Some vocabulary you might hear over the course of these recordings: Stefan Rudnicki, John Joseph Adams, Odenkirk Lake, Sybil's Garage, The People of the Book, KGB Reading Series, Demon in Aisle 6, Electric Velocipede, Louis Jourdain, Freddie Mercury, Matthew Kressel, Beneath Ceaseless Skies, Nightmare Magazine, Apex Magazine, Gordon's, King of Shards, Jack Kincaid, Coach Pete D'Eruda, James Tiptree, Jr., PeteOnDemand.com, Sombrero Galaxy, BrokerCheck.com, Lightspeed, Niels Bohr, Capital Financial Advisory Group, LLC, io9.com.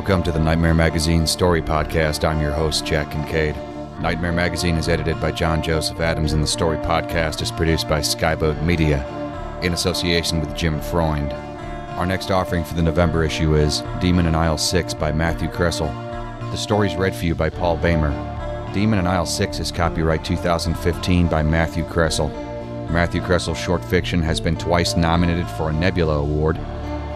Welcome to the Nightmare Magazine Story Podcast. I'm your host, Jack Kincaid. Nightmare Magazine is edited by John Joseph Adams, and the Story Podcast is produced by Skyboat Media in association with Jim Freund. Our next offering for the November issue is Demon in Aisle 6 by Matthew Kressel. The story's read for you by Paul Boehmer. Demon in Aisle 6 is copyright 2015 by Matthew Kressel. Matthew Kressel's short fiction has been twice nominated for a Nebula Award.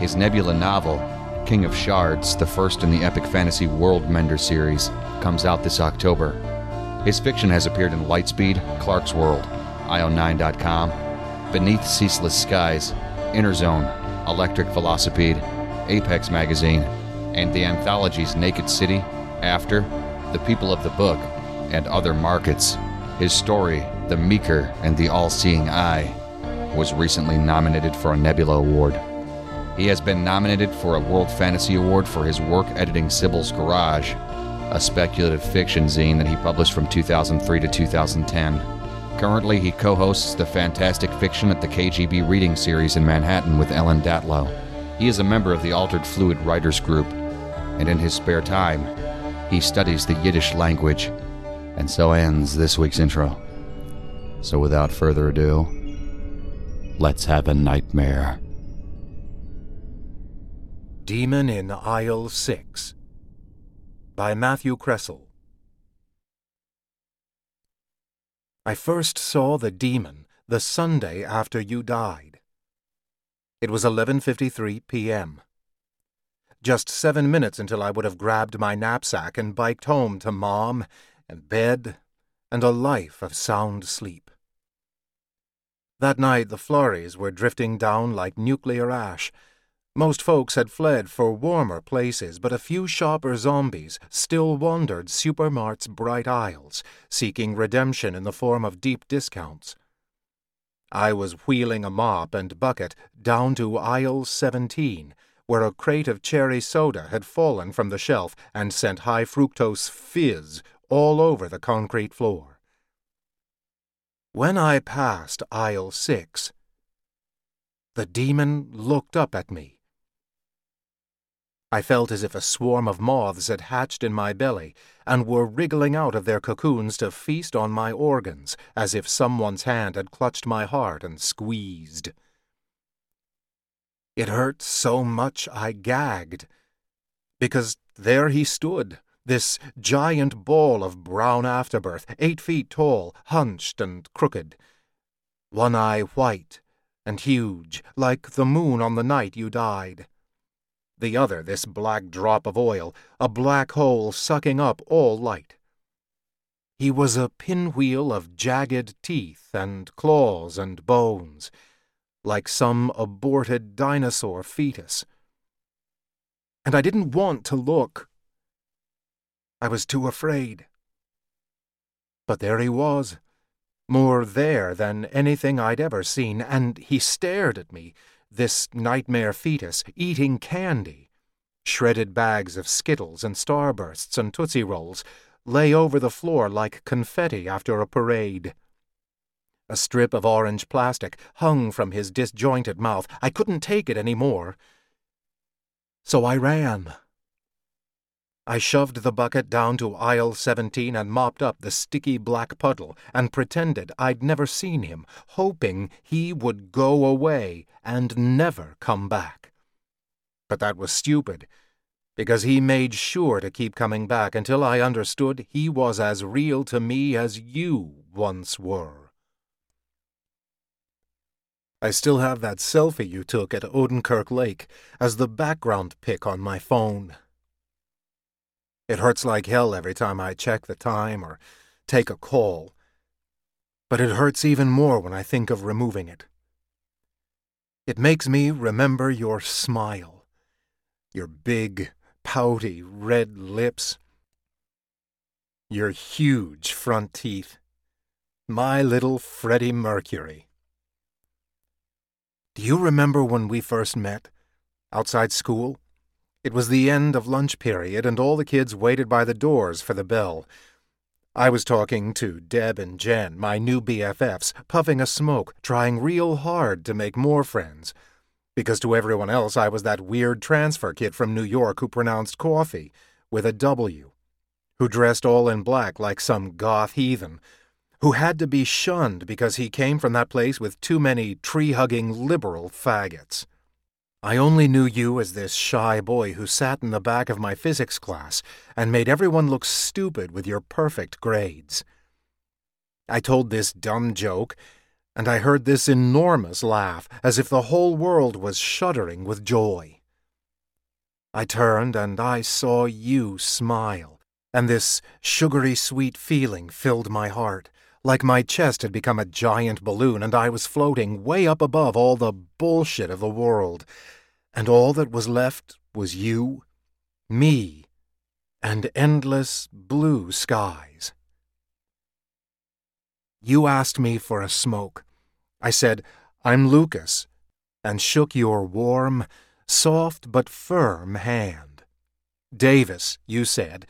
His Nebula novel, King of Shards, the first in the Epic Fantasy World Mender series, comes out this October. His fiction has appeared in Lightspeed, Clark's World, io9.com, Beneath Ceaseless Skies, Inner Zone, Electric Velocipede, Apex Magazine, and the anthologies Naked City, After, The People of the Book, and Other Markets. His story, The Meeker and the All-Seeing Eye, was recently nominated for a Nebula Award. He has been nominated for a World Fantasy Award for his work editing Sybil's Garage, a speculative fiction zine that he published from 2003 to 2010. Currently, he co-hosts the Fantastic Fiction at the KGB Reading Series in Manhattan with Ellen Datlow. He is a member of the Altered Fluid Writers Group, and in his spare time, he studies the Yiddish language. And so ends this week's intro. So without further ado, let's have a nightmare. Demon in Aisle 6 by Matthew Kressel. I first saw the demon the Sunday after you died. It was 11:53 p.m. Just 7 minutes until I would have grabbed my knapsack and biked home to Mom and bed and a life of sound sleep. That night the flurries were drifting down like nuclear ash. Most folks had fled for warmer places, but a few shopper zombies still wandered Supermart's bright aisles, seeking redemption in the form of deep discounts. I was wheeling a mop and bucket down to aisle 17, where a crate of cherry soda had fallen from the shelf and sent high-fructose fizz all over the concrete floor. When I passed aisle 6, the demon looked up at me. I felt as if a swarm of moths had hatched in my belly and were wriggling out of their cocoons to feast on my organs, as if someone's hand had clutched my heart and squeezed. It hurt so much I gagged, because there he stood, this giant ball of brown afterbirth, 8 feet tall, hunched and crooked, one eye white and huge, like the moon on the night you died. The other, this black drop of oil, a black hole sucking up all light. He was a pinwheel of jagged teeth and claws and bones, like some aborted dinosaur fetus. And I didn't want to look. I was too afraid. But there he was, more there than anything I'd ever seen, and he stared at me, this nightmare fetus, eating candy. Shredded bags of Skittles and Starbursts and Tootsie Rolls lay over the floor like confetti after a parade. A strip of orange plastic hung from his disjointed mouth. I couldn't take it any more. So I ran. I shoved the bucket down to aisle 17 and mopped up the sticky black puddle and pretended I'd never seen him, hoping he would go away and never come back. But that was stupid, because he made sure to keep coming back until I understood he was as real to me as you once were. I still have that selfie you took at Odenkirk Lake as the background pic on my phone. It hurts like hell every time I check the time or take a call. But it hurts even more when I think of removing it. It makes me remember your smile. Your big, pouty, red lips. Your huge front teeth. My little Freddie Mercury. Do you remember when we first met? Outside school? It was the end of lunch period, and all the kids waited by the doors for the bell. I was talking to Deb and Jen, my new BFFs, puffing a smoke, trying real hard to make more friends. because to everyone else I was that weird transfer kid from New York who pronounced coffee with a W, who dressed all in black like some goth heathen, who had to be shunned because he came from that place with too many tree-hugging liberal faggots. I only knew you as this shy boy who sat in the back of my physics class and made everyone look stupid with your perfect grades. I told this dumb joke, and I heard this enormous laugh, as if the whole world was shuddering with joy. I turned, and I saw you smile, and this sugary sweet feeling filled my heart, like my chest had become a giant balloon and I was floating way up above all the bullshit of the world, and all that was left was you, me, and endless blue skies. You asked me for a smoke. I said, "I'm Lucas," and shook your warm, soft but firm hand. "Davis," you said,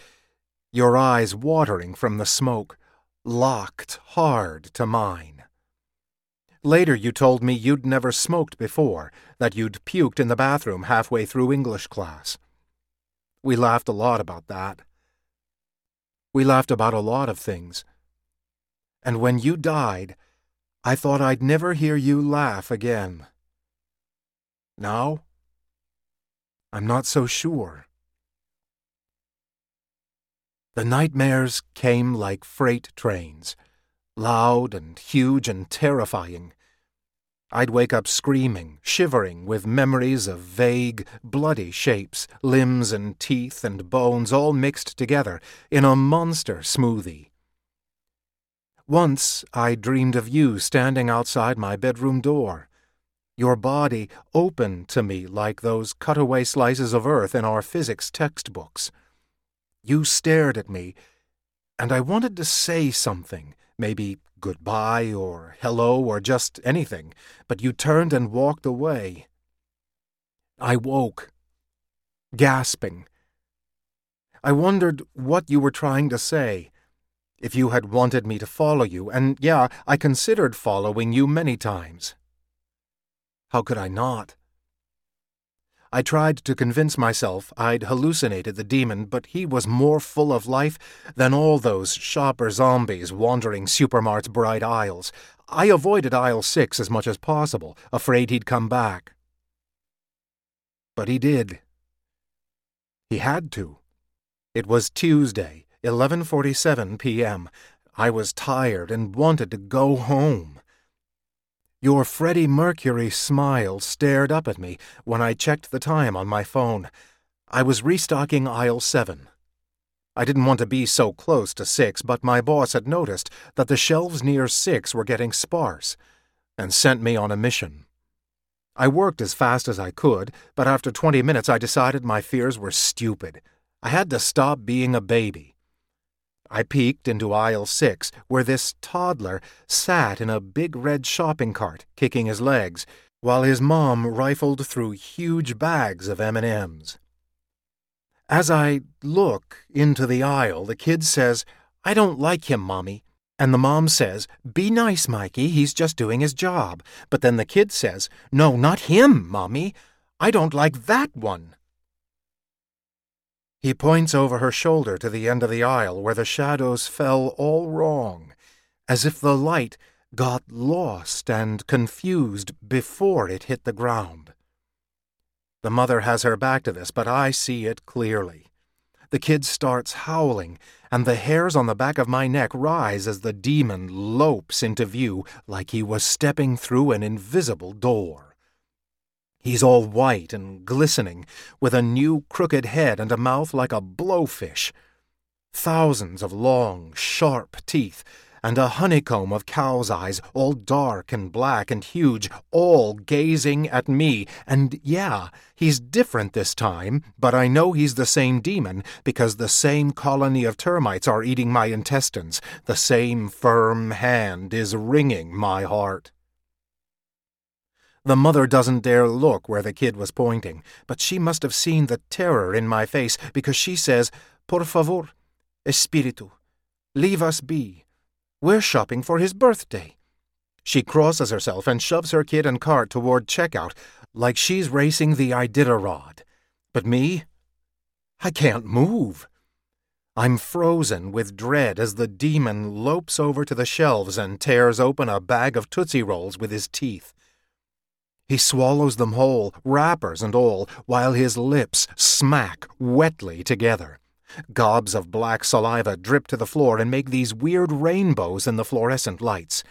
your eyes watering from the smoke, locked hard to mine. Later you told me you'd never smoked before, that you'd puked in the bathroom halfway through English class. We laughed a lot about that. We laughed about a lot of things. And when you died, I thought I'd never hear you laugh again. Now, I'm not so sure. The nightmares came like freight trains, loud and huge and terrifying. I'd wake up screaming, shivering with memories of vague, bloody shapes, limbs and teeth and bones all mixed together in a monster smoothie. Once I dreamed of you standing outside my bedroom door, your body open to me like those cutaway slices of earth in our physics textbooks. You stared at me, and I wanted to say something, maybe goodbye or hello or just anything, but you turned and walked away. I woke, gasping. I wondered what you were trying to say. If you had wanted me to follow you, and yeah, I considered following you many times. How could I not? I tried to convince myself I'd hallucinated the demon, but he was more full of life than all those shopper zombies wandering Supermart's bright aisles. I avoided aisle 6 as much as possible, afraid he'd come back. But he did. He had to. It was Tuesday, 11:47 p.m. I was tired and wanted to go home. Your Freddie Mercury smile stared up at me when I checked the time on my phone. I was restocking aisle 7. I didn't want to be so close to 6, but my boss had noticed that the shelves near 6 were getting sparse and sent me on a mission. I worked as fast as I could, but after 20 minutes I decided my fears were stupid. I had to stop being a baby. I peeked into aisle 6, where this toddler sat in a big red shopping cart, kicking his legs, while his mom rifled through huge bags of M&Ms. As I look into the aisle, the kid says, "I don't like him, Mommy." And the mom says, "Be nice, Mikey, he's just doing his job." But then the kid says, "No, not him, Mommy. I don't like that one." He points over her shoulder to the end of the aisle where the shadows fell all wrong, as if the light got lost and confused before it hit the ground. The mother has her back to this, but I see it clearly. The kid starts howling, and the hairs on the back of my neck rise as the demon lopes into view like he was stepping through an invisible door. He's all white and glistening, with a new crooked head and a mouth like a blowfish, thousands of long, sharp teeth, and a honeycomb of cow's eyes, all dark and black and huge, all gazing at me. And yeah, he's different this time, but I know he's the same demon because the same colony of termites are eating my intestines, the same firm hand is wringing my heart. The mother doesn't dare look where the kid was pointing, but she must have seen the terror in my face because she says, "Por favor, espíritu, leave us be. We're shopping for his birthday." She crosses herself and shoves her kid and cart toward checkout, like she's racing the Iditarod. But me? I can't move. I'm frozen with dread as the demon lopes over to the shelves and tears open a bag of Tootsie Rolls with his teeth. He swallows them whole, wrappers and all, while his lips smack wetly together. Gobs of black saliva drip to the floor and make these weird rainbows in the fluorescent lights.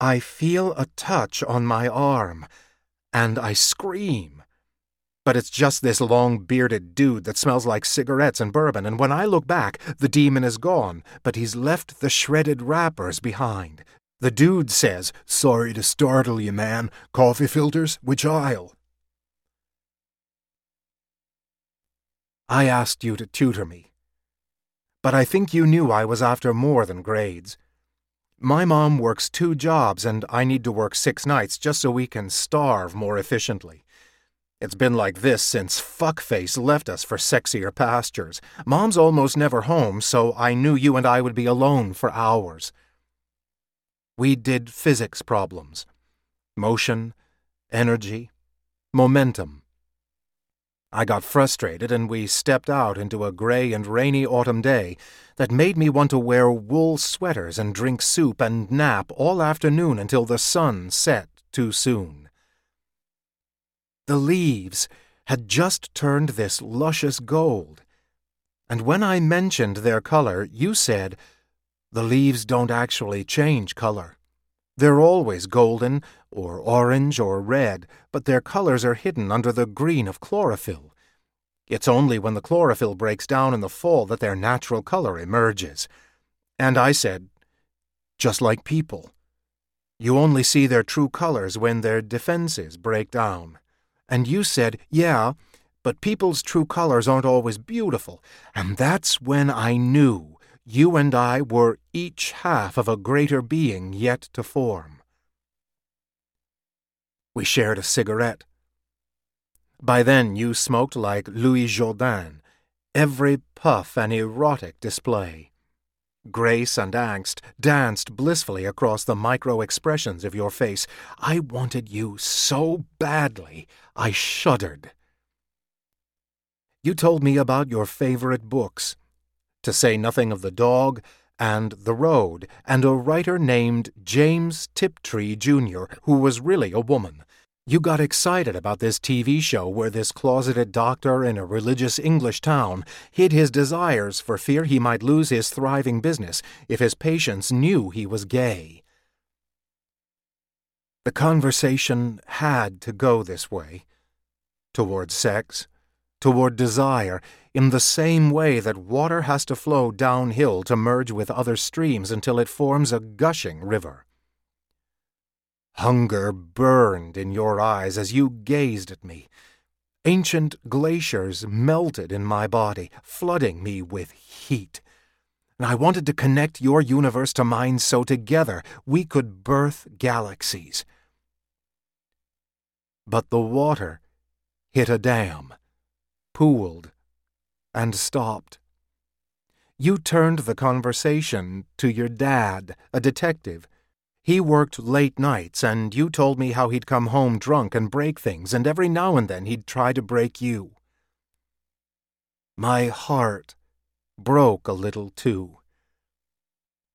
I feel a touch on my arm, and I scream. But it's just this long-bearded dude that smells like cigarettes and bourbon, and when I look back, the demon is gone, but he's left the shredded wrappers behind. The dude says, "Sorry to startle you, man. Coffee filters? Which aisle?" I asked you to tutor me, but I think you knew I was after more than grades. My mom works 2 jobs, and I need to work 6 nights just so we can starve more efficiently. It's been like this since Fuckface left us for sexier pastures. Mom's almost never home, so I knew you and I would be alone for hours. We did physics problems. Motion, energy, momentum. I got frustrated and we stepped out into a gray and rainy autumn day that made me want to wear wool sweaters and drink soup and nap all afternoon until the sun set too soon. The leaves had just turned this luscious gold, and when I mentioned their color, you said, "The leaves don't actually change color. They're always golden, or orange, or red, but their colors are hidden under the green of chlorophyll. It's only when the chlorophyll breaks down in the fall that their natural color emerges." And I said, "Just like people. You only see their true colors when their defenses break down." And you said, "Yeah, but people's true colors aren't always beautiful." And that's when I knew you and I were each half of a greater being yet to form. We shared a cigarette. By then you smoked like Louis Jourdain, every puff an erotic display. Grace and angst danced blissfully across the micro-expressions of your face. I wanted you so badly, I shuddered. You told me about your favorite books, to say nothing of The Dog and The Road, and a writer named James Tiptree, Jr., who was really a woman. You got excited about this TV show where this closeted doctor in a religious English town hid his desires for fear he might lose his thriving business if his patients knew he was gay. The conversation had to go this way, toward sex, toward desire, in the same way that water has to flow downhill to merge with other streams until it forms a gushing river. Hunger burned in your eyes as you gazed at me. Ancient glaciers melted in my body, flooding me with heat. And I wanted to connect your universe to mine so together we could birth galaxies. But the water hit a dam, pooled, and stopped. You turned the conversation to your dad, a detective. He worked late nights, and you told me how he'd come home drunk and break things, and every now and then he'd try to break you. My heart broke a little, too.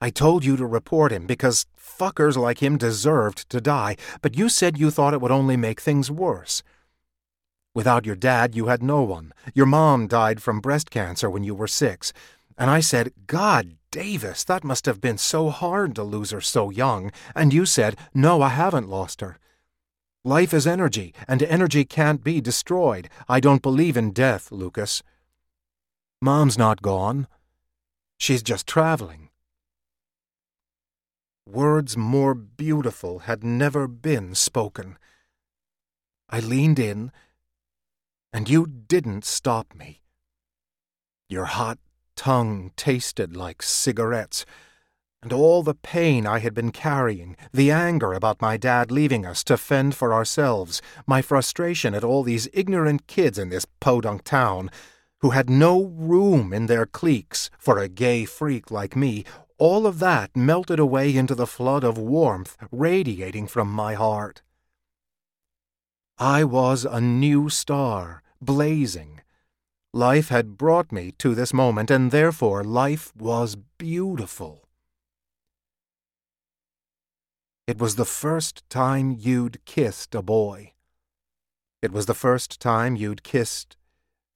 I told you to report him because fuckers like him deserved to die, but you said you thought it would only make things worse. Without your dad, you had no one. Your mom died from breast cancer when you were 6. And I said, "God, Davis, that must have been so hard to lose her so young." And you said, "No, I haven't lost her. Life is energy, and energy can't be destroyed. I don't believe in death, Lucas. Mom's not gone. She's just traveling." Words more beautiful had never been spoken. I leaned in, and you didn't stop me. Your hot tongue tasted like cigarettes, and all the pain I had been carrying, the anger about my dad leaving us to fend for ourselves, my frustration at all these ignorant kids in this podunk town who had no room in their cliques for a gay freak like me, all of that melted away into the flood of warmth radiating from my heart. I was a new star, blazing. Life had brought me to this moment, and therefore life was beautiful. It was the first time you'd kissed a boy. It was the first time you'd kissed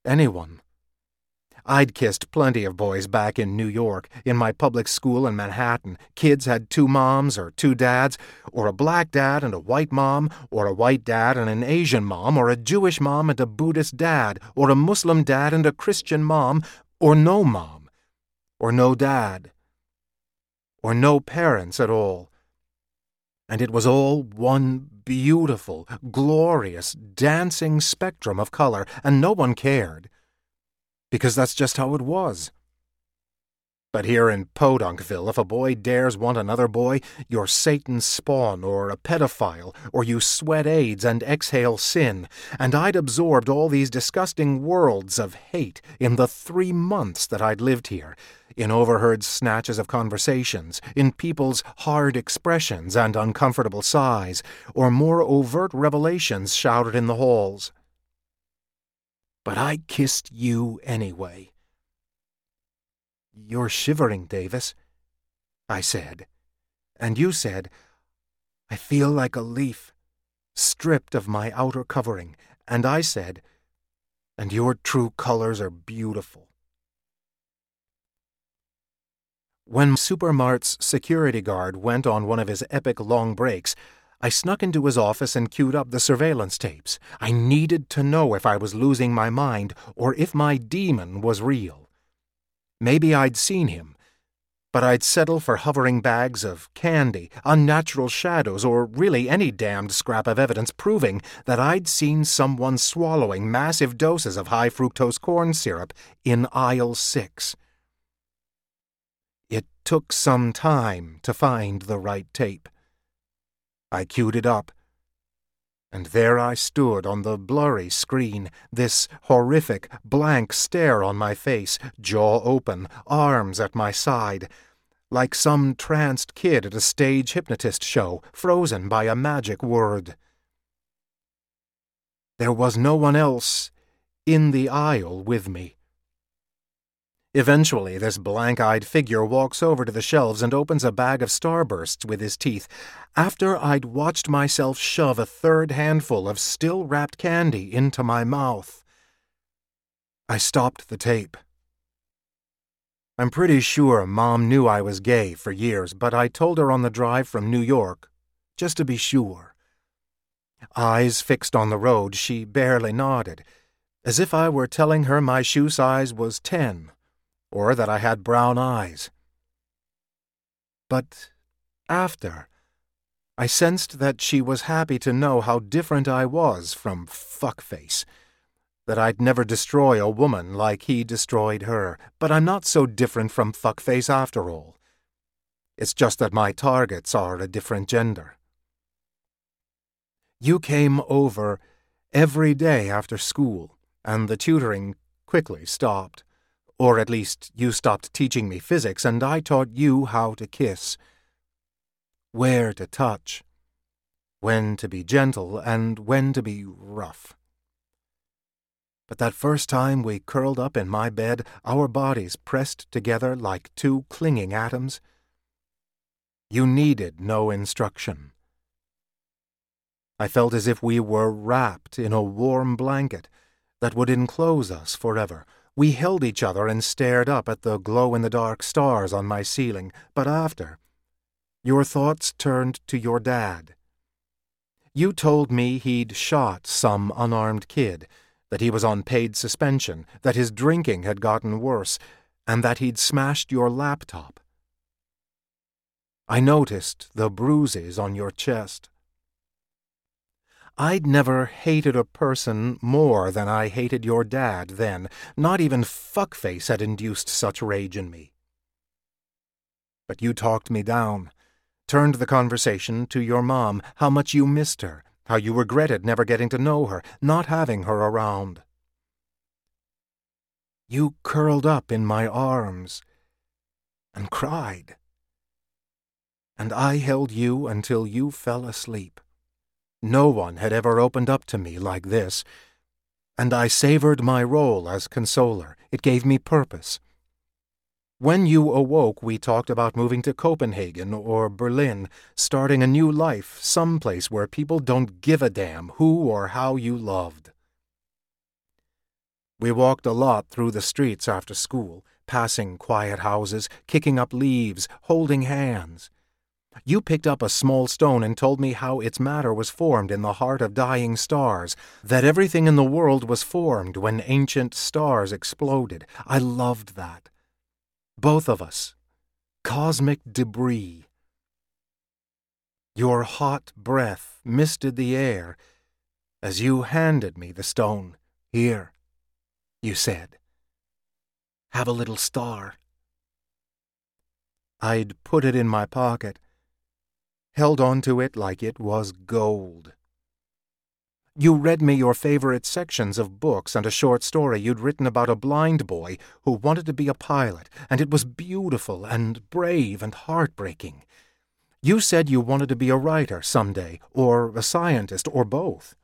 anyone. I'd kissed plenty of boys back in New York, in my public school in Manhattan. Kids had two moms or two dads, or a black dad and a white mom, or a white dad and an Asian mom, or a Jewish mom and a Buddhist dad, or a Muslim dad and a Christian mom, or no dad, or no parents at all. And it was all one beautiful, glorious, dancing spectrum of color, and no one cared. Because that's just how it was. But here in Podunkville, if a boy dares want another boy, you're Satan's spawn or a pedophile, or you sweat AIDS and exhale sin, and I'd absorbed all these disgusting worlds of hate in the 3 months that I'd lived here, in overheard snatches of conversations, in people's hard expressions and uncomfortable sighs, or more overt revelations shouted in the halls. But I kissed you anyway. "You're shivering, Davis," I said, and you said, "I feel like a leaf, stripped of my outer covering," and I said, "And your true colors are beautiful." When Supermart's security guard went on one of his epic long breaks, I snuck into his office and queued up the surveillance tapes. I needed to know if I was losing my mind or if my demon was real. Maybe I'd seen him, but I'd settle for hovering bags of candy, unnatural shadows, or really any damned scrap of evidence proving that I'd seen someone swallowing massive doses of high-fructose corn syrup in aisle 6. It took some time to find the right tape. I queued it up, and there I stood on the blurry screen, this horrific, blank stare on my face, jaw open, arms at my side, like some tranced kid at a stage hypnotist show, frozen by a magic word. There was no one else in the aisle with me. Eventually, this blank-eyed figure walks over to the shelves and opens a bag of starbursts with his teeth, after I'd watched myself shove a third handful of still-wrapped candy into my mouth. I stopped the tape. I'm pretty sure Mom knew I was gay for years, but I told her on the drive from New York, just to be sure. Eyes fixed on the road, she barely nodded, as if I were telling her my shoe size was 10. Or that I had brown eyes. But after, I sensed that she was happy to know how different I was from fuckface, that I'd never destroy a woman like he destroyed her, but I'm not so different from fuckface after all. It's just that my targets are a different gender. You came over every day after school, and the tutoring quickly stopped. Or at least you stopped teaching me physics, and I taught you how to kiss, where to touch, when to be gentle, and when to be rough. But that first time we curled up in my bed, our bodies pressed together like two clinging atoms, you needed no instruction. I felt as if we were wrapped in a warm blanket that would enclose us forever. We held each other and stared up at the glow-in-the-dark stars on my ceiling, but after, your thoughts turned to your dad. You told me he'd shot some unarmed kid, that he was on paid suspension, that his drinking had gotten worse, and that he'd smashed your laptop. I noticed the bruises on your chest. I'd never hated a person more than I hated your dad then. Not even fuckface had induced such rage in me. But you talked me down, turned the conversation to your mom, how much you missed her, how you regretted never getting to know her, not having her around. You curled up in my arms and cried, and I held you until you fell asleep. No one had ever opened up to me like this, and I savored my role as consoler. It gave me purpose. When you awoke, we talked about moving to Copenhagen or Berlin, starting a new life, someplace where people don't give a damn who or how you loved. We walked a lot through the streets after school, passing quiet houses, kicking up leaves, holding hands. You picked up a small stone and told me how its matter was formed in the heart of dying stars, that everything in the world was formed when ancient stars exploded. I loved that. Both of us. Cosmic debris. Your hot breath misted the air as you handed me the stone. Here, you said. Have a little star. I'd put it in my pocket, held on to it like it was gold. You read me your favorite sections of books and a short story you'd written about a blind boy who wanted to be a pilot, and it was beautiful and brave and heartbreaking. You said you wanted to be a writer someday, or a scientist, or both.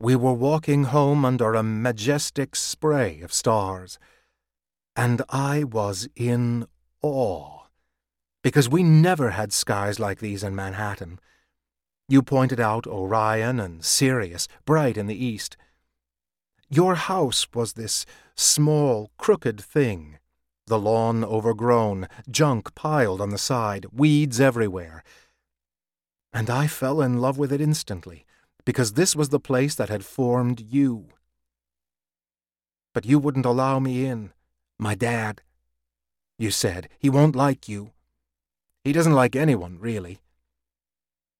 We were walking home under a majestic spray of stars, and I was in awe, because we never had skies like these in Manhattan. You pointed out Orion and Sirius, bright in the east. Your house was this small, crooked thing, the lawn overgrown, junk piled on the side, weeds everywhere. And I fell in love with it instantly, because this was the place that had formed you. But you wouldn't allow me in. My dad, you said, he won't like you. He doesn't like anyone, really.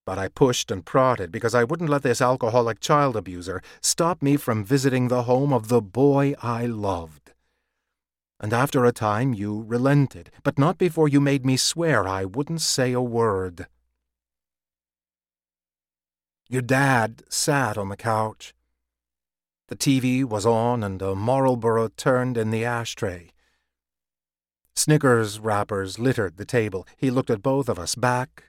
But I pushed and prodded because I wouldn't let this alcoholic child abuser stop me from visiting the home of the boy I loved. And after a time you relented, but not before you made me swear I wouldn't say a word. Your dad sat on the couch. The TV was on and a Marlboro turned in the ashtray. Snickers wrappers littered the table. He looked at both of us, back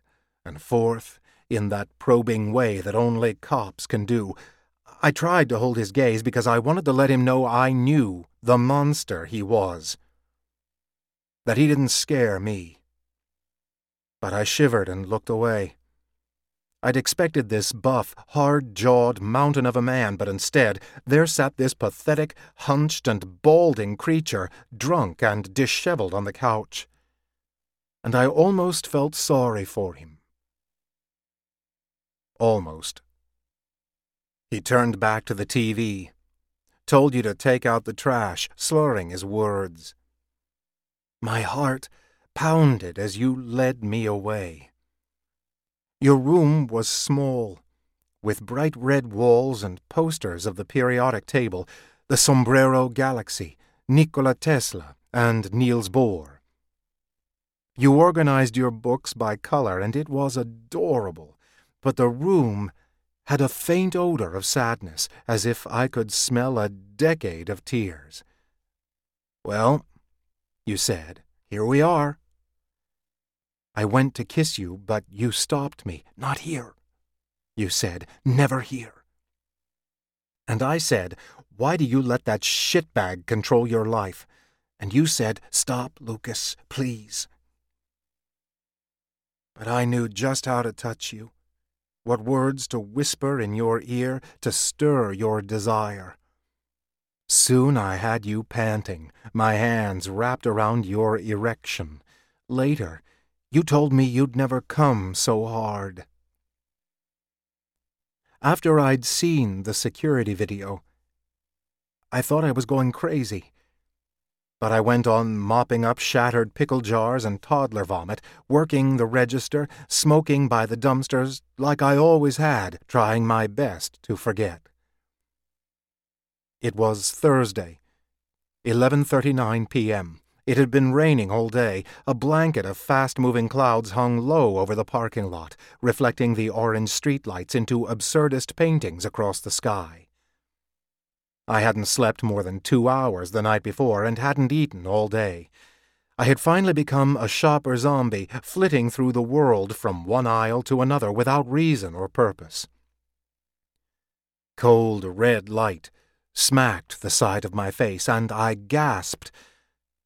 and forth, in that probing way that only cops can do. I tried to hold his gaze because I wanted to let him know I knew the monster he was. That he didn't scare me. But I shivered and looked away. I'd expected this buff, hard-jawed mountain of a man, but instead, there sat this pathetic, hunched and balding creature, drunk and disheveled on the couch. And I almost felt sorry for him. Almost. He turned back to the TV, told you to take out the trash, slurring his words. My heart pounded as you led me away. Your room was small, with bright red walls and posters of the periodic table, the Sombrero Galaxy, Nikola Tesla, and Niels Bohr. You organized your books by color, and it was adorable. But the room had a faint odor of sadness, as if I could smell a decade of tears. Well, you said, here we are. I went to kiss you, but you stopped me. Not here, you said, never here. And I said, why do you let that shitbag control your life? And you said, stop, Lucas, please. But I knew just how to touch you. What words to whisper in your ear to stir your desire. Soon I had you panting, my hands wrapped around your erection. Later, you told me you'd never come so hard. After I'd seen the security video, I thought I was going crazy. But I went on mopping up shattered pickle jars and toddler vomit, working the register, smoking by the dumpsters, like I always had, trying my best to forget. It was Thursday, 11:39 p.m. It had been raining all day. A blanket of fast-moving clouds hung low over the parking lot, reflecting the orange streetlights into absurdist paintings across the sky. I hadn't slept more than 2 hours the night before and hadn't eaten all day. I had finally become a shopper zombie, flitting through the world from one aisle to another without reason or purpose. Cold red light smacked the side of my face, and I gasped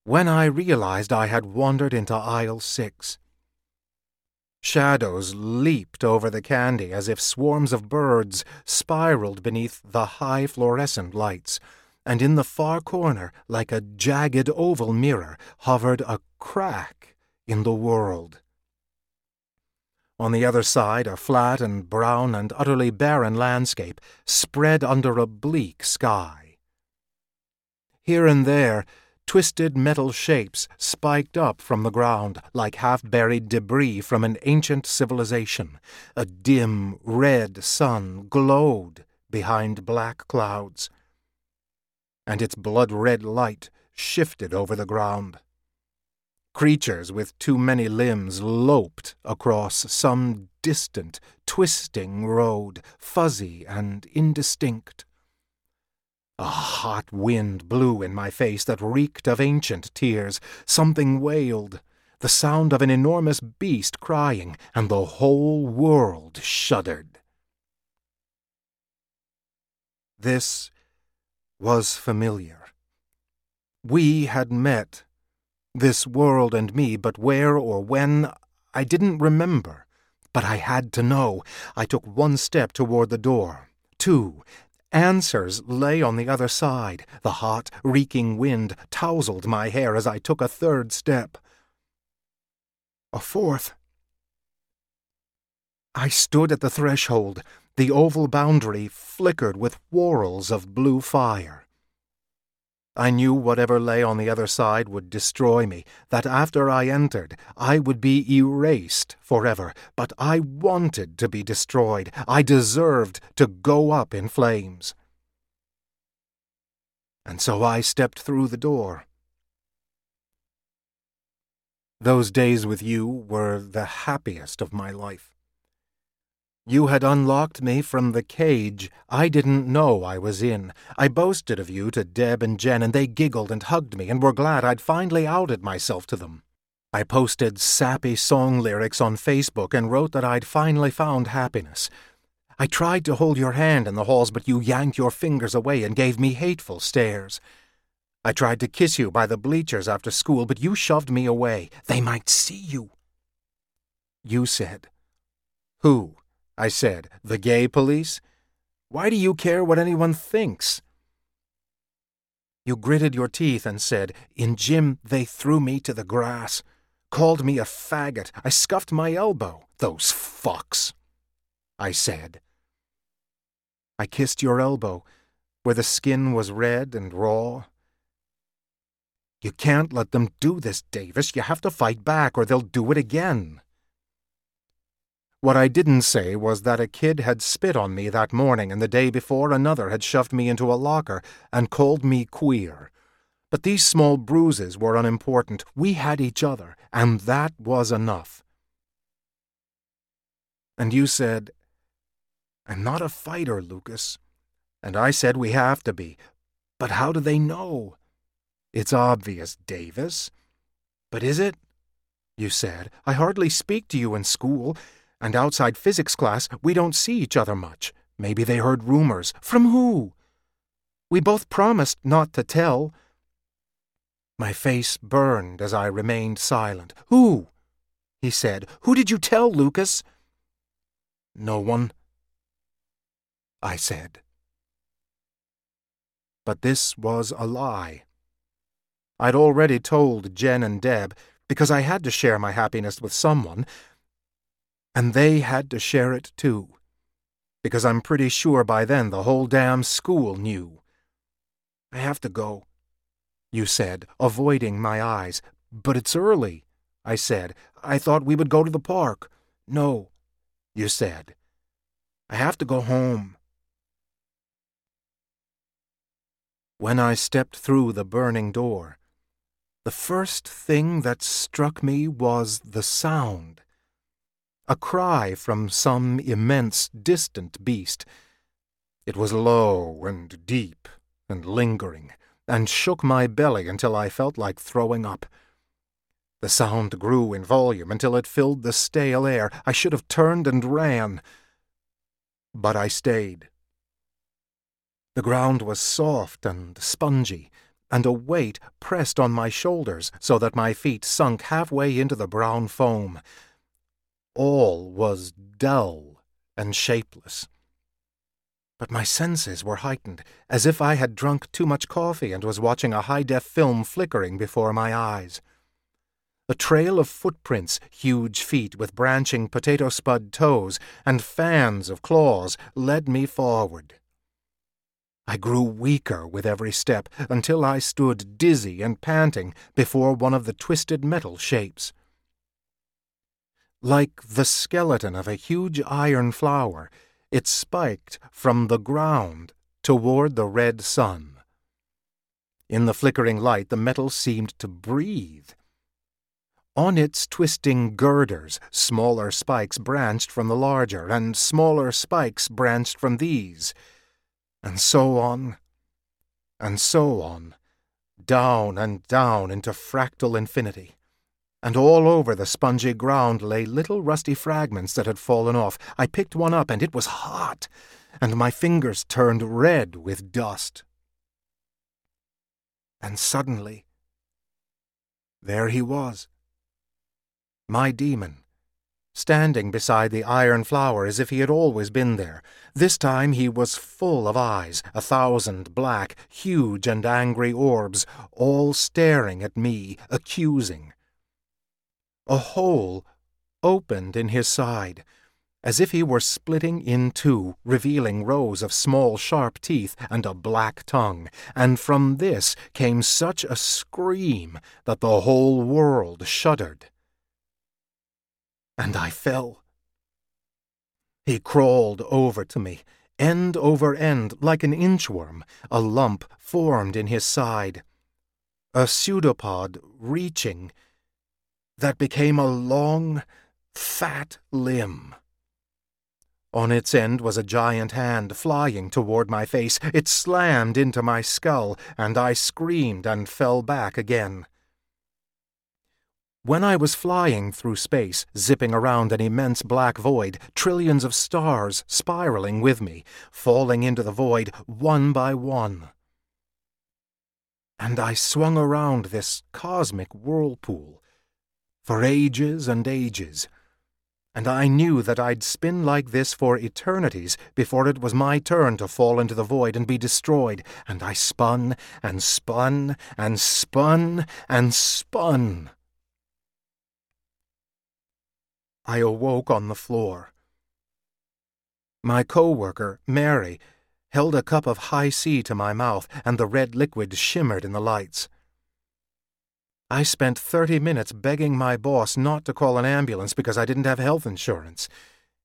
when I realized I had wandered into aisle 6. Shadows leaped over the candy as if swarms of birds spiraled beneath the high fluorescent lights, and in the far corner, like a jagged oval mirror, hovered a crack in the world. On the other side, a flat and brown and utterly barren landscape spread under a bleak sky. Here and there, twisted metal shapes spiked up from the ground like half-buried debris from an ancient civilization. A dim, red sun glowed behind black clouds, and its blood-red light shifted over the ground. Creatures with too many limbs loped across some distant, twisting road, fuzzy and indistinct. A hot wind blew in my face that reeked of ancient tears. Something wailed, the sound of an enormous beast crying, and the whole world shuddered. This was familiar. We had met, this world and me, but where or when, I didn't remember. But I had to know. I took one step toward the door. Two. Answers lay on the other side. The hot, reeking wind tousled my hair as I took a third step. A fourth. I stood at the threshold. The oval boundary flickered with whorls of blue fire. I knew whatever lay on the other side would destroy me, that after I entered, I would be erased forever, but I wanted to be destroyed. I deserved to go up in flames. And so I stepped through the door. Those days with you were the happiest of my life. You had unlocked me from the cage I didn't know I was in. I boasted of you to Deb and Jen, and they giggled and hugged me and were glad I'd finally outed myself to them. I posted sappy song lyrics on Facebook and wrote that I'd finally found happiness. I tried to hold your hand in the halls, but you yanked your fingers away and gave me hateful stares. I tried to kiss you by the bleachers after school, but you shoved me away. They might see you. You said, "Who?" I said, "The gay police? Why do you care what anyone thinks?" You gritted your teeth and said, "In gym they threw me to the grass. Called me a faggot. I scuffed my elbow. Those fucks," I said. I kissed your elbow, where the skin was red and raw. "You can't let them do this, Davis. You have to fight back or they'll do it again." What I didn't say was that a kid had spit on me that morning, and the day before another had shoved me into a locker and called me queer. But these small bruises were unimportant. We had each other, and that was enough. And you said, "I'm not a fighter, Lucas." And I said, "We have to be." "But how do they know?" "It's obvious, Davis." "But is it?" you said. "I hardly speak to you in school. And outside physics class, we don't see each other much. Maybe they heard rumors." "From who?" "We both promised not to tell." My face burned as I remained silent. "Who?" he said. "Who did you tell, Lucas?" "No one," I said. But this was a lie. I'd already told Jen and Deb, because I had to share my happiness with someone, and they had to share it too, because I'm pretty sure by then the whole damn school knew. "I have to go," you said, avoiding my eyes. "But it's early," I said. "I thought we would go to the park." "No," you said. "I have to go home." When I stepped through the burning door, the first thing that struck me was the sound. A cry from some immense, distant beast. It was low and deep and lingering, and shook my belly until I felt like throwing up. The sound grew in volume until it filled the stale air. I should have turned and ran, but I stayed. The ground was soft and spongy, and a weight pressed on my shoulders so that my feet sunk halfway into the brown foam. All was dull and shapeless. But my senses were heightened, as if I had drunk too much coffee and was watching a high-def film flickering before my eyes. A trail of footprints, huge feet with branching potato-spud toes, and fans of claws led me forward. I grew weaker with every step until I stood dizzy and panting before one of the twisted metal shapes. Like the skeleton of a huge iron flower, it spiked from the ground toward the red sun. In the flickering light, the metal seemed to breathe. On its twisting girders, smaller spikes branched from the larger, and smaller spikes branched from these, and so on, down and down into fractal infinity. And all over the spongy ground lay little rusty fragments that had fallen off. I picked one up, and it was hot, and my fingers turned red with dust. And suddenly, there he was. My demon, standing beside the iron flower as if he had always been there. This time he was full of eyes, 1,000 black, huge and angry orbs, all staring at me, accusing. A hole opened in his side, as if he were splitting in two, revealing rows of small sharp teeth and a black tongue, and from this came such a scream that the whole world shuddered. And I fell. He crawled over to me, end over end, like an inchworm. A lump formed in his side, a pseudopod reaching, that became a long, fat limb. On its end was a giant hand flying toward my face. It slammed into my skull, and I screamed and fell back again. When I was flying through space, zipping around an immense black void, trillions of stars spiraling with me, falling into the void one by one. And I swung around this cosmic whirlpool for ages and ages, and I knew that I'd spin like this for eternities before it was my turn to fall into the void and be destroyed, and I spun and spun and spun and spun. I awoke on the floor. My co-worker, Mary, held a cup of high C to my mouth, and the red liquid shimmered in the lights. I spent 30 minutes begging my boss not to call an ambulance because I didn't have health insurance.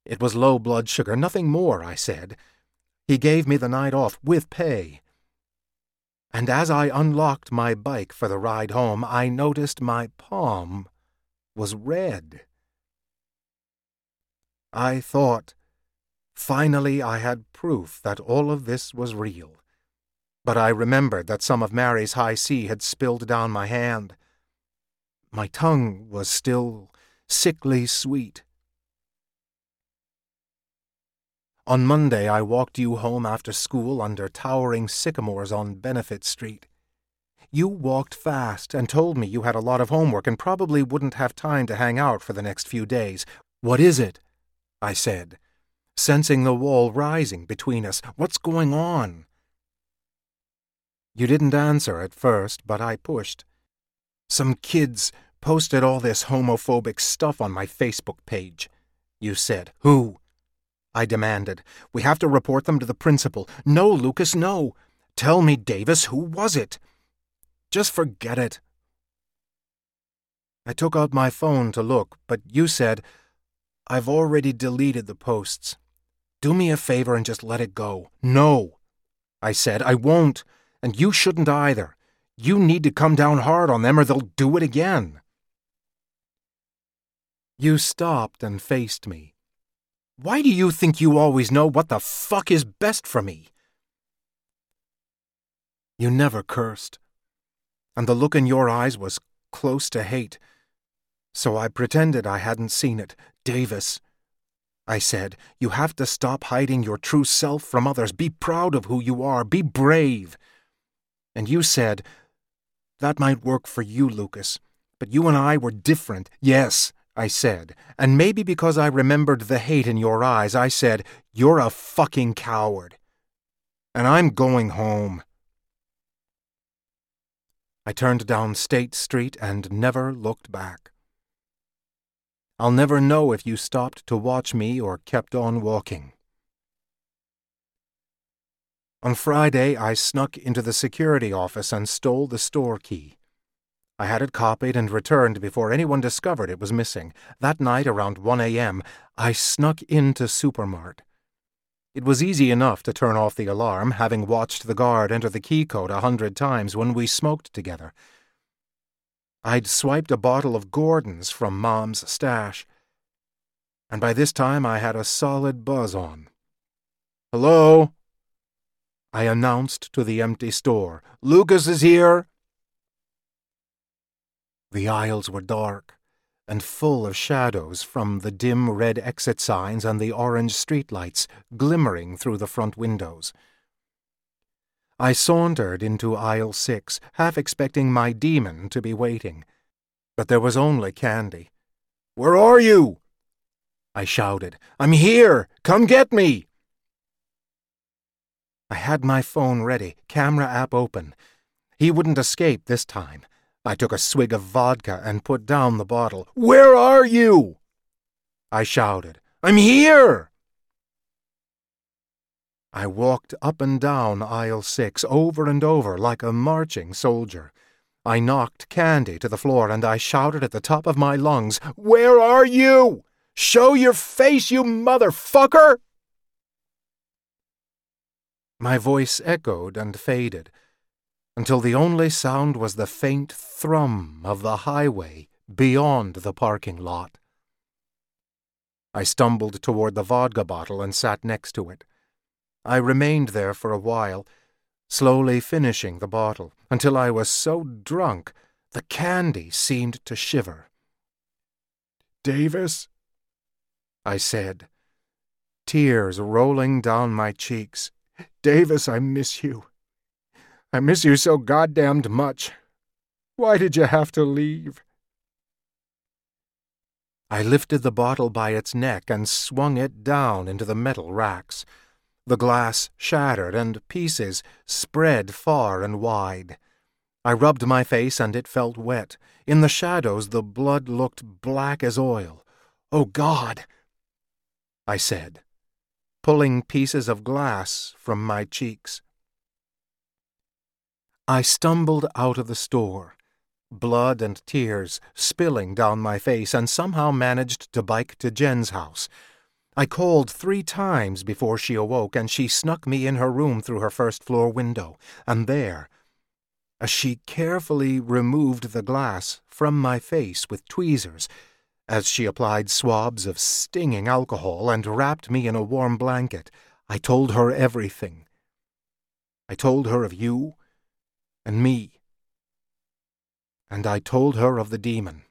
It was low blood sugar, nothing more, I said. He gave me the night off with pay. And as I unlocked my bike for the ride home, I noticed my palm was red. I thought, finally I had proof that all of this was real. But I remembered that some of Mary's high C had spilled down my hand. My tongue was still sickly sweet. On Monday I walked you home after school under towering sycamores on Benefit Street. You walked fast and told me you had a lot of homework and probably wouldn't have time to hang out for the next few days. "What is it?" I said, sensing the wall rising between us. "What's going on?" You didn't answer at first, but I pushed. "Some kids posted all this homophobic stuff on my Facebook page," you said. "Who?" I demanded. "We have to report them to the principal." "No, Lucas, no. Tell me, Davis, who was it? Just forget it." I took out my phone to look, but you said, "I've already deleted the posts. Do me a favor and just let it go." "No," I said, "I won't, and you shouldn't either. You need to come down hard on them or they'll do it again." You stopped and faced me. "Why do you think you always know what the fuck is best for me?" You never cursed, and the look in your eyes was close to hate, so I pretended I hadn't seen it. Davis, I said, you have to stop hiding your true self from others. Be proud of who you are. Be brave. And you said, that might work for you, Lucas, but you and I were different. Yes, I said, and maybe because I remembered the hate in your eyes, I said, you're a fucking coward. And I'm going home. I turned down State Street and never looked back. I'll never know if you stopped to watch me or kept on walking. On Friday, I snuck into the security office and stole the store key. I had it copied and returned before anyone discovered it was missing. That night, around 1 a.m., I snuck into Supermart. It was easy enough to turn off the alarm, having watched the guard enter the key code 100 times when we smoked together. I'd swiped a bottle of Gordon's from Mom's stash, and by this time I had a solid buzz on. "Hello?" I announced to the empty store. "Lucas is here!" The aisles were dark and full of shadows from the dim red exit signs and the orange streetlights glimmering through the front windows. I sauntered into aisle 6, half expecting my demon to be waiting. But there was only candy. "Where are you?" I shouted. "I'm here! Come get me!" I had my phone ready, camera app open. He wouldn't escape this time. I took a swig of vodka and put down the bottle. "Where are you?" I shouted. "I'm here!" I walked up and down aisle 6, over and over, like a marching soldier. I knocked candy to the floor and I shouted at the top of my lungs, "Where are you? Show your face, you motherfucker!" My voice echoed and faded, until the only sound was the faint thrum of the highway beyond the parking lot. I stumbled toward the vodka bottle and sat next to it. I remained there for a while, slowly finishing the bottle, until I was so drunk the candy seemed to shiver. "Davis," I said, tears rolling down my cheeks. "Davis, I miss you. I miss you so goddamned much. Why did you have to leave?" I lifted the bottle by its neck and swung it down into the metal racks. The glass shattered and pieces spread far and wide. I rubbed my face and it felt wet. In the shadows the blood looked black as oil. "Oh, God," I said, pulling pieces of glass from my cheeks. I stumbled out of the store, blood and tears spilling down my face, and somehow managed to bike to Jen's house. I called 3 times before she awoke, and she snuck me in her room through her first-floor window, and there, as she carefully removed the glass from my face with tweezers, as she applied swabs of stinging alcohol and wrapped me in a warm blanket, I told her everything. I told her of you and me. And I told her of the demon.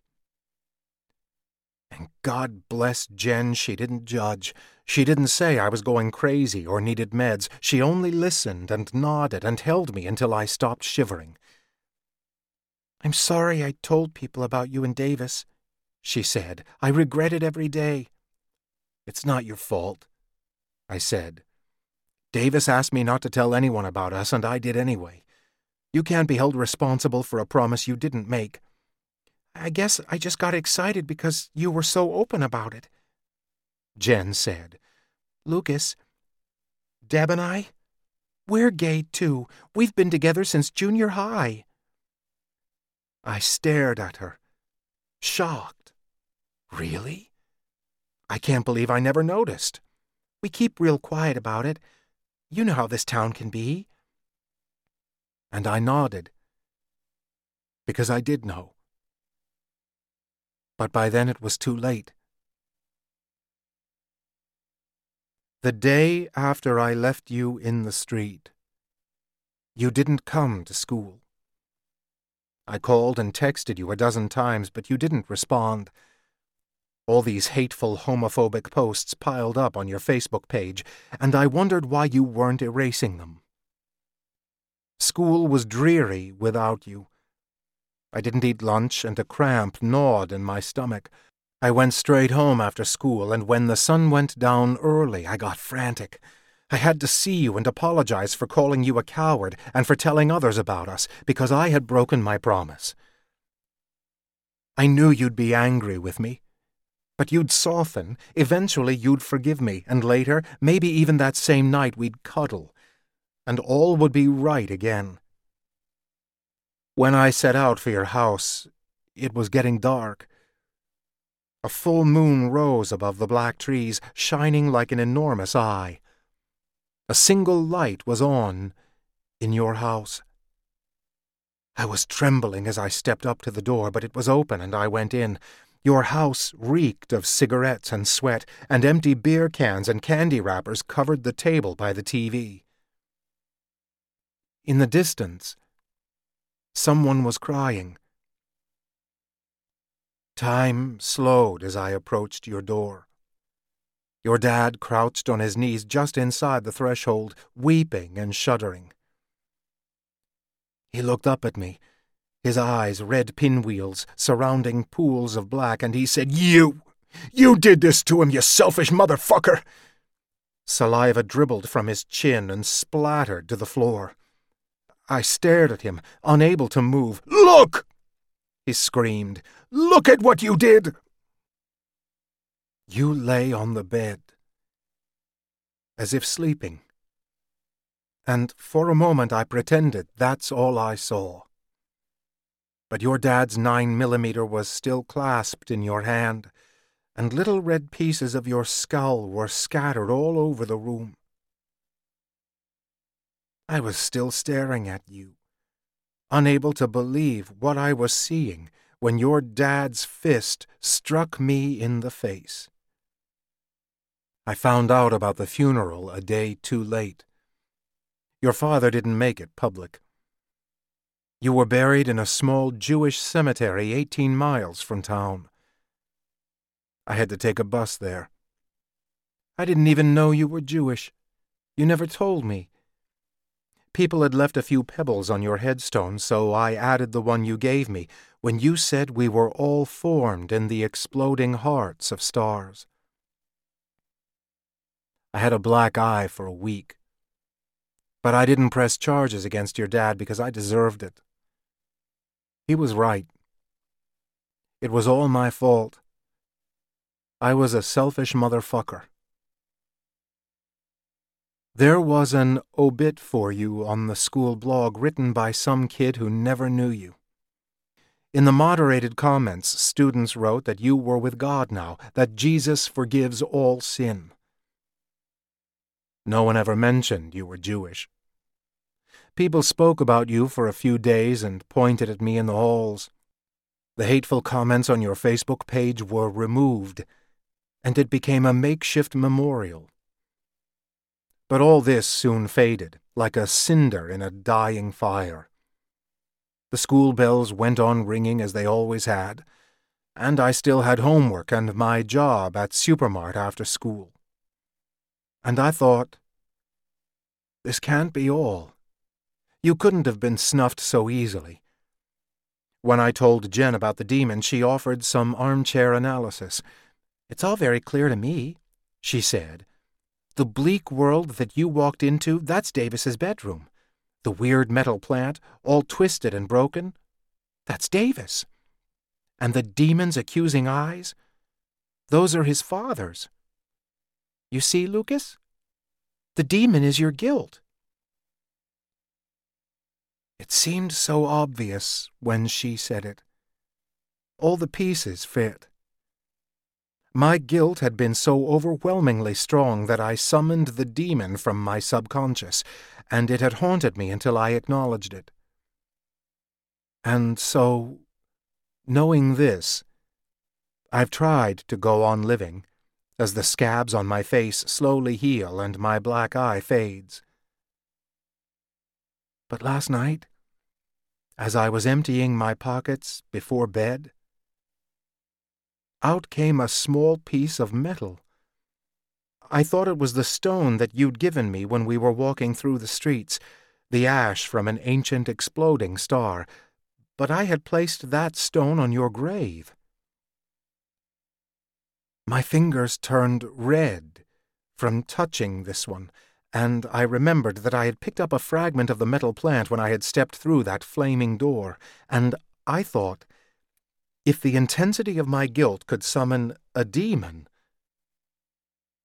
And God bless Jen, she didn't judge. She didn't say I was going crazy or needed meds. She only listened and nodded and held me until I stopped shivering. "I'm sorry I told people about you and Davis," she said. "I regret it every day." "It's not your fault," I said. "Davis asked me not to tell anyone about us, and I did anyway. You can't be held responsible for a promise you didn't make." "I guess I just got excited because you were so open about it," Jen said. "Lucas, Deb and I, we're gay too. We've been together since junior high." I stared at her, shocked. "Really? I can't believe I never noticed." "We keep real quiet about it. You know how this town can be." And I nodded, because I did know. But by then it was too late. The day after I left you in the street, you didn't come to school. I called and texted you a dozen times, but you didn't respond. All these hateful homophobic posts piled up on your Facebook page, and I wondered why you weren't erasing them. School was dreary without you. I didn't eat lunch, and a cramp gnawed in my stomach. I went straight home after school, and when the sun went down early, I got frantic. I had to see you and apologize for calling you a coward and for telling others about us, because I had broken my promise. I knew you'd be angry with me, but you'd soften. Eventually you'd forgive me, and later, maybe even that same night, we'd cuddle, and all would be right again. When I set out for your house, it was getting dark. A full moon rose above the black trees, shining like an enormous eye. A single light was on in your house. I was trembling as I stepped up to the door, but it was open and I went in. Your house reeked of cigarettes and sweat, and empty beer cans and candy wrappers covered the table by the TV. In the distance, someone was crying. Time slowed as I approached your door. Your dad crouched on his knees just inside the threshold, weeping and shuddering. He looked up at me, his eyes red pinwheels surrounding pools of black, and he said, You did this to him, you selfish motherfucker!" Saliva dribbled from his chin and splattered to the floor. I stared at him, unable to move. "Look!" he screamed. "Look at what you did!" You lay on the bed, as if sleeping, and for a moment I pretended that's all I saw. But your dad's 9mm was still clasped in your hand, and little red pieces of your skull were scattered all over the room. I was still staring at you, unable to believe what I was seeing, when your dad's fist struck me in the face. I found out about the funeral a day too late. Your father didn't make it public. You were buried in a small Jewish cemetery 18 miles from town. I had to take a bus there. I didn't even know you were Jewish. You never told me. People had left a few pebbles on your headstone, so I added the one you gave me when you said we were all formed in the exploding hearts of stars. I had a black eye for a week, but I didn't press charges against your dad because I deserved it. He was right. It was all my fault. I was a selfish motherfucker. There was an obit for you on the school blog written by some kid who never knew you. In the moderated comments, students wrote that you were with God now, that Jesus forgives all sin. No one ever mentioned you were Jewish. People spoke about you for a few days and pointed at me in the halls. The hateful comments on your Facebook page were removed, and it became a makeshift memorial. But all this soon faded, like a cinder in a dying fire. The school bells went on ringing as they always had, and I still had homework and my job at Supermart after school. And I thought, this can't be all. You couldn't have been snuffed so easily. When I told Jen about the demon, she offered some armchair analysis. "It's all very clear to me," she said. "The bleak world that you walked into, that's Davis's bedroom. The weird metal plant, all twisted and broken, that's Davis. And the demon's accusing eyes, those are his father's. You see, Lucas? The demon is your guilt." It seemed so obvious when she said it. All the pieces fit. My guilt had been so overwhelmingly strong that I summoned the demon from my subconscious, and it had haunted me until I acknowledged it. And so, knowing this, I've tried to go on living, as the scabs on my face slowly heal and my black eye fades. But last night, as I was emptying my pockets before bed, out came a small piece of metal. I thought it was the stone that you'd given me when we were walking through the streets, the ash from an ancient exploding star, but I had placed that stone on your grave. My fingers turned red from touching this one, and I remembered that I had picked up a fragment of the metal plant when I had stepped through that flaming door, and I thought, if the intensity of my guilt could summon a demon,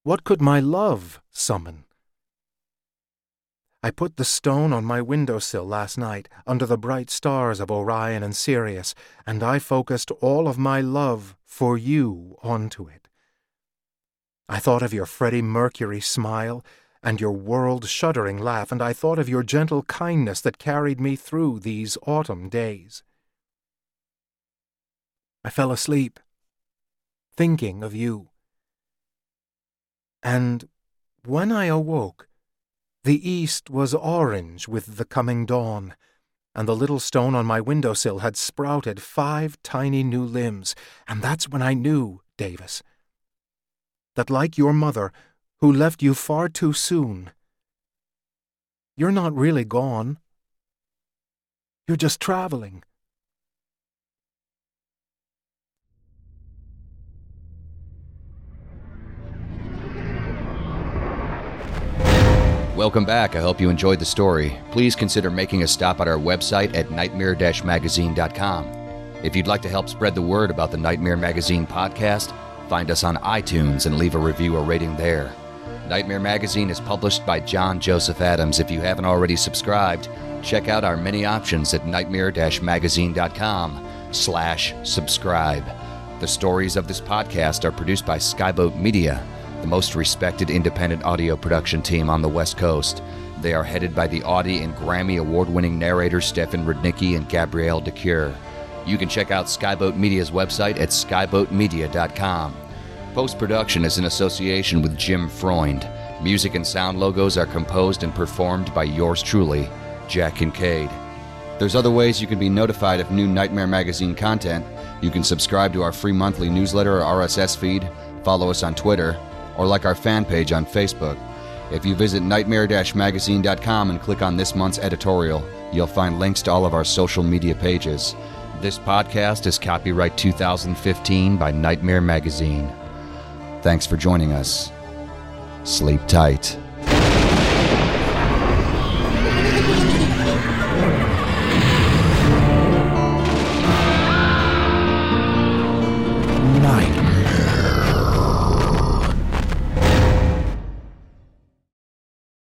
what could my love summon? I put the stone on my windowsill last night, under the bright stars of Orion and Sirius, and I focused all of my love for you onto it. I thought of your Freddie Mercury smile, and your world-shuddering laugh, and I thought of your gentle kindness that carried me through these autumn days. I fell asleep, thinking of you. And when I awoke, the east was orange with the coming dawn, and the little stone on my windowsill had sprouted 5 tiny new limbs, and that's when I knew, Davis, that like your mother, who left you far too soon, you're not really gone. You're just traveling. Welcome back. I hope you enjoyed the story. Please consider making a stop at our website at nightmare-magazine.com. If you'd like to help spread the word about the Nightmare Magazine podcast, find us on iTunes and leave a review or rating there. Nightmare Magazine is published by John Joseph Adams. If you haven't already subscribed, check out our many options at nightmare-magazine.com/subscribe. The stories of this podcast are produced by Skyboat Media, the most respected independent audio production team on the West Coast. They are headed by the Audie and Grammy award-winning narrators Stefan Rudnicki and Gabrielle DeCure. You can check out Skyboat Media's website at skyboatmedia.com. Post-production is in association with Jim Freund. Music and sound logos are composed and performed by yours truly, Jack Kincaid. There's other ways you can be notified of new Nightmare Magazine content. You can subscribe to our free monthly newsletter or RSS feed, follow us on Twitter, or like our fan page on Facebook. If you visit nightmare-magazine.com and click on this month's editorial, you'll find links to all of our social media pages. This podcast is copyright 2015 by Nightmare Magazine. Thanks for joining us. Sleep tight.